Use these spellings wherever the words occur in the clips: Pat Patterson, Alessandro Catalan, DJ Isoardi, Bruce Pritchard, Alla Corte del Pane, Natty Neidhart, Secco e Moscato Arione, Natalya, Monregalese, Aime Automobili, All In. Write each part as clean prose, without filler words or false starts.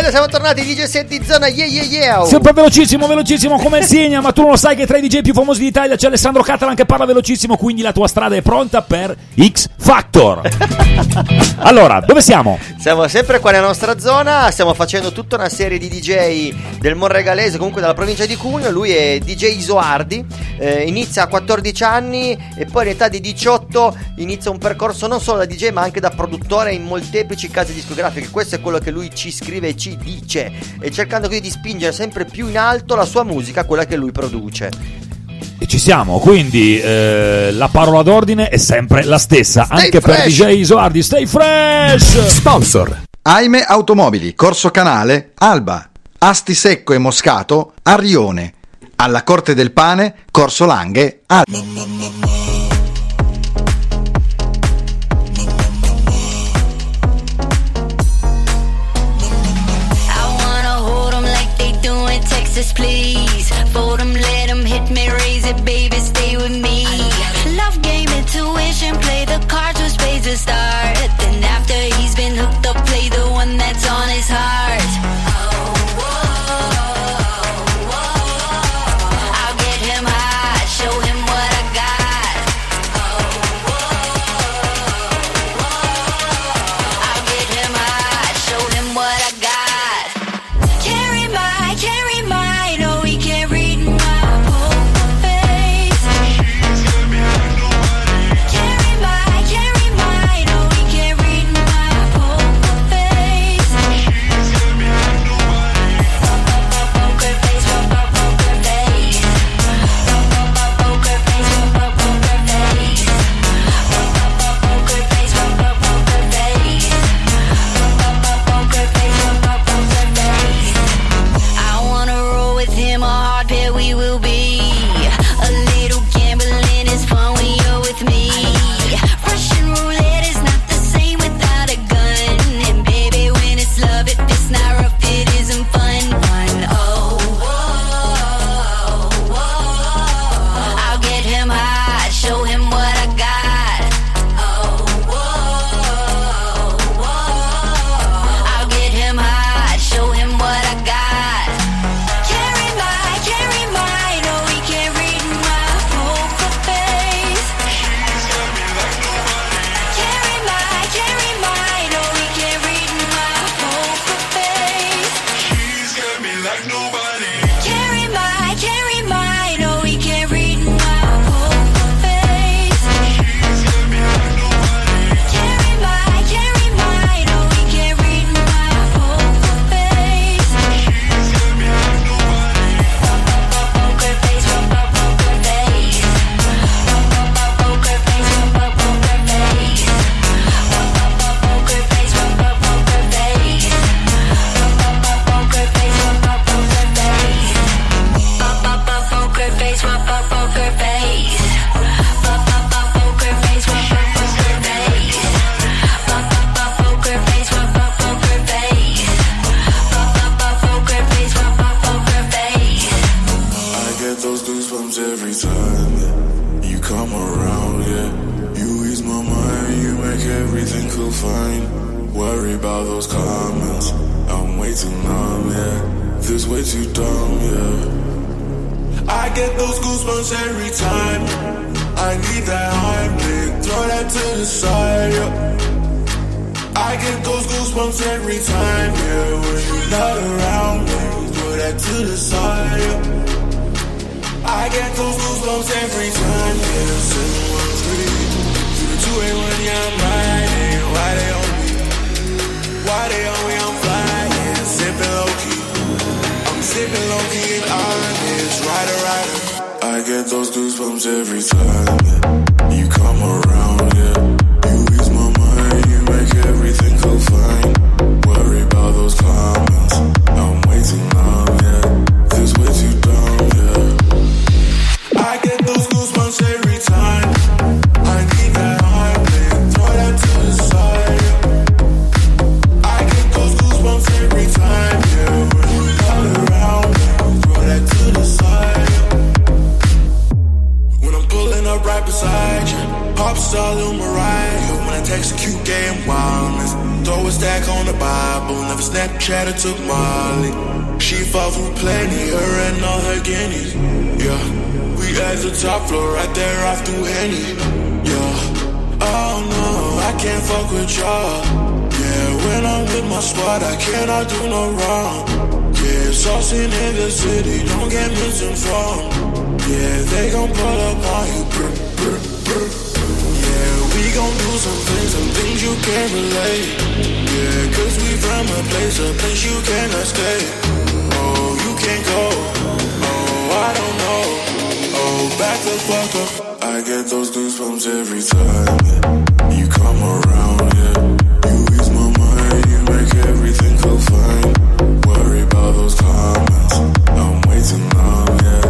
Bello, siamo tornati, DJ set di zona, yeah yeah yeah. Sempre velocissimo, velocissimo come il segna. Ma tu non lo sai che tra i DJ più famosi d'Italia c'è Alessandro Catalan che parla velocissimo, quindi la tua strada è pronta per X Factor. Allora, dove siamo? Siamo sempre qua nella nostra zona, stiamo facendo tutta una serie di DJ del Monregalese, comunque dalla provincia di Cuneo. Lui è DJ Isoardi, inizia a 14 anni e poi all'età di 18 inizia un percorso non solo da DJ ma anche da produttore in molteplici case discografiche. Questo è quello che lui ci scrive e ci dice, e cercando quindi di spingere sempre più in alto la sua musica, quella che lui produce. E ci siamo, quindi la parola d'ordine è sempre la stessa, stay anche fresh. Per DJ Isoardi, stay fresh. Sponsor Aime Automobili, Corso Canale, Alba, Asti Secco e Moscato Arione, Alla Corte del Pane, Corso Langhe, Alba. Please, fold them, let them hit me, raise it, baby, stay with me. Love game, intuition, play the cards with spades to start. Then after he's been hooked up, play the one that's on his heart. Oh, oh, oh, oh. I'll get him hot, show him what I got. Oh, oh, oh, oh. I'll get him hot, show him what I got. Carry my I execute game wildness. Throw a stack on the Bible, never Snapchat or took Molly. She fought for plenty, her and all her guineas. Yeah, we at the top floor, right there off through Henny. Yeah, oh no, I can't fuck with y'all. Yeah, when I'm with my squad, I cannot do no wrong. Yeah, saucing in the city, don't get misinformed. Yeah, they gon' pull up on you, brr, brr, brr. We gon' do some things you can't relate. Yeah, cause we from a place you cannot stay. Oh, you can't go. Oh, I don't know. Oh, back the fuck up. I get those goosebumps every time you come around, yeah. You ease my mind, you make everything go fine. Worry about those comments, I'm way too numb, yeah.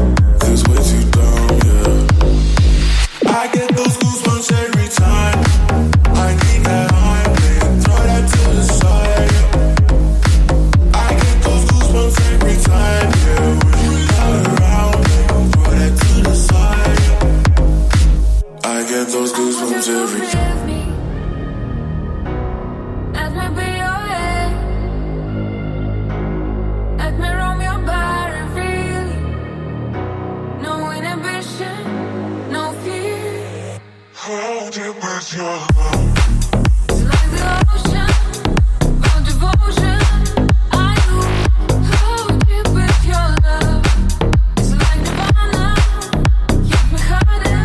This way too dumb, yeah. I get those goosebumps every time. Those goosebumps every time. Admire your head, admire on your body, really. No inhibition, no fear. Hold it with your heart. It's like the ocean, our devotion. I do. Hold it with your love. It's like nirvana, keep me hiding.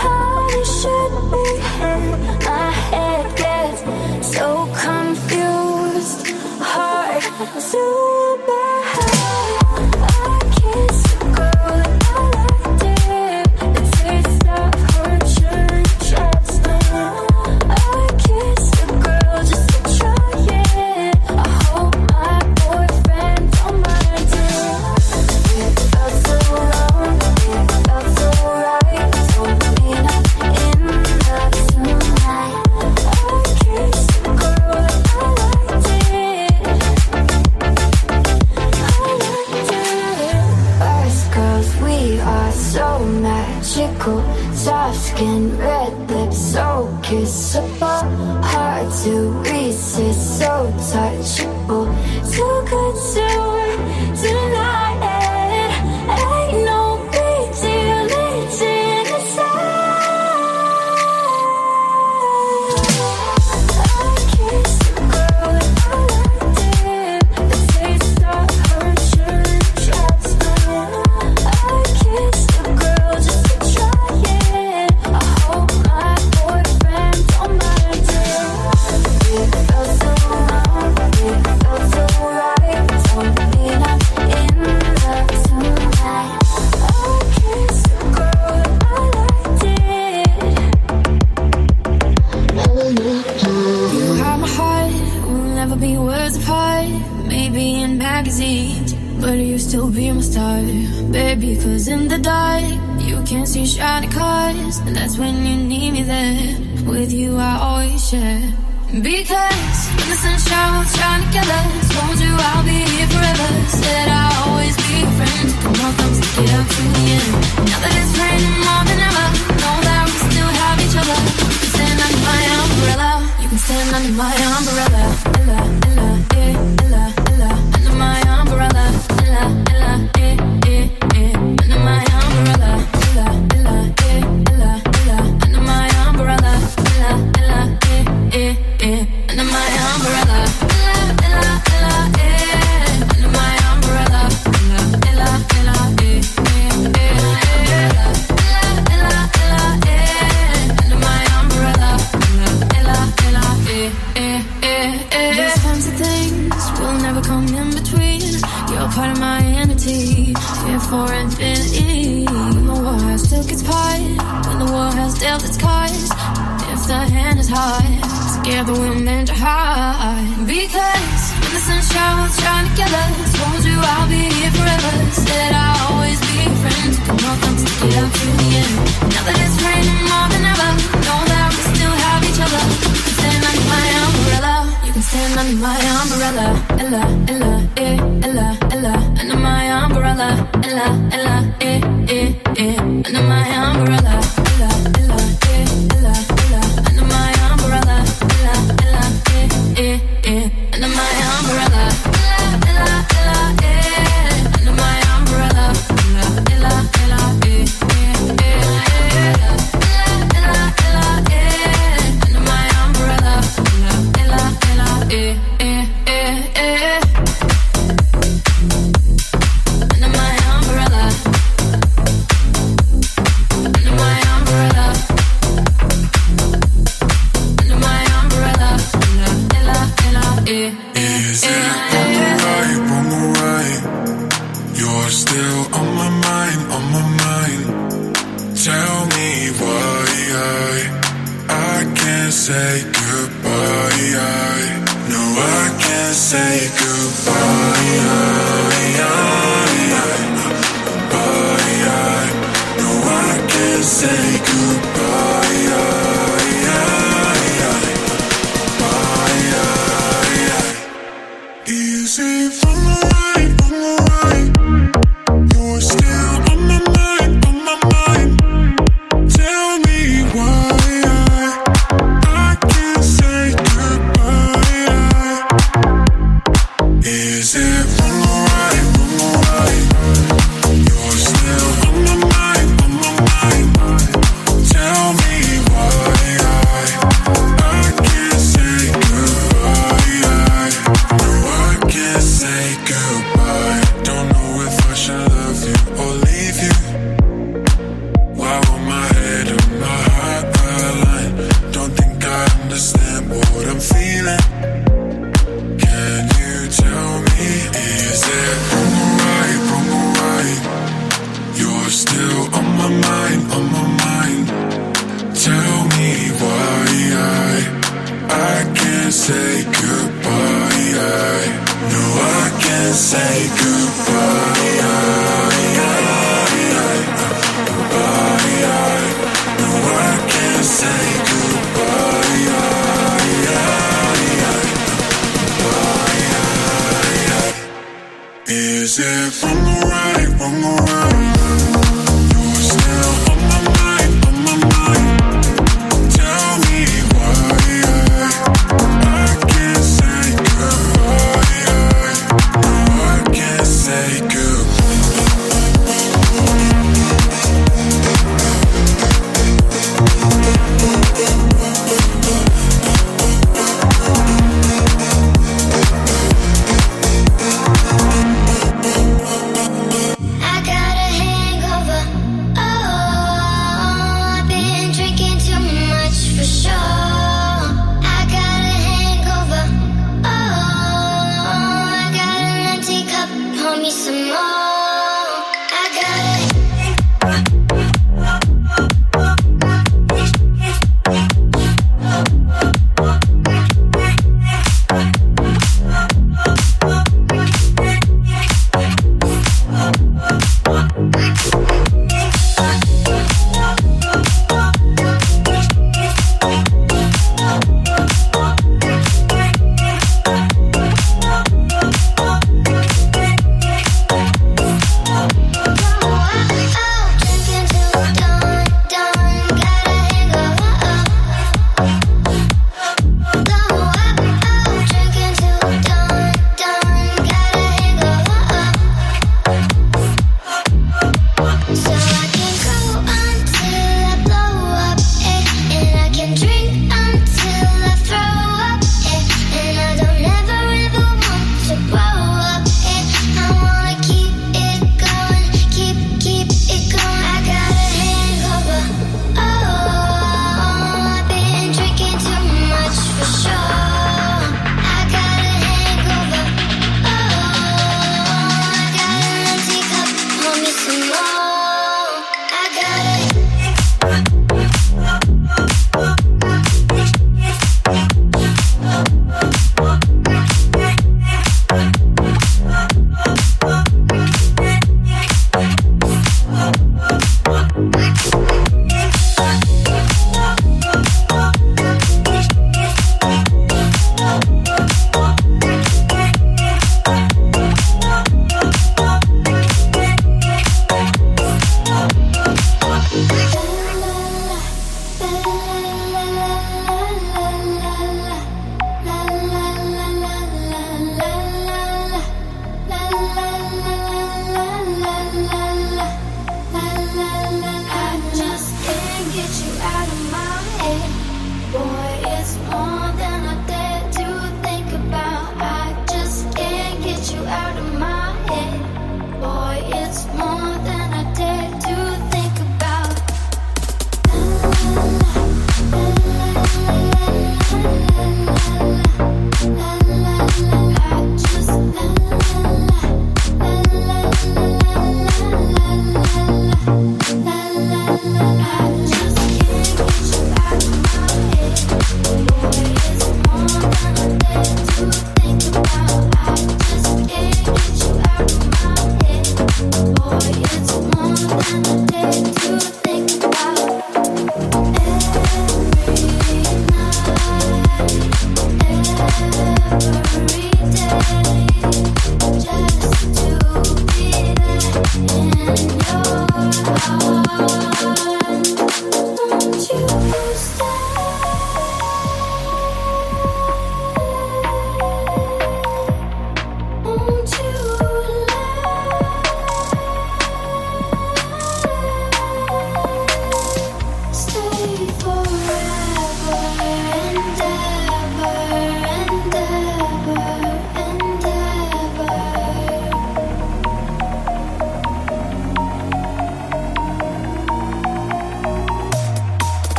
How you should be. Is it one more ride?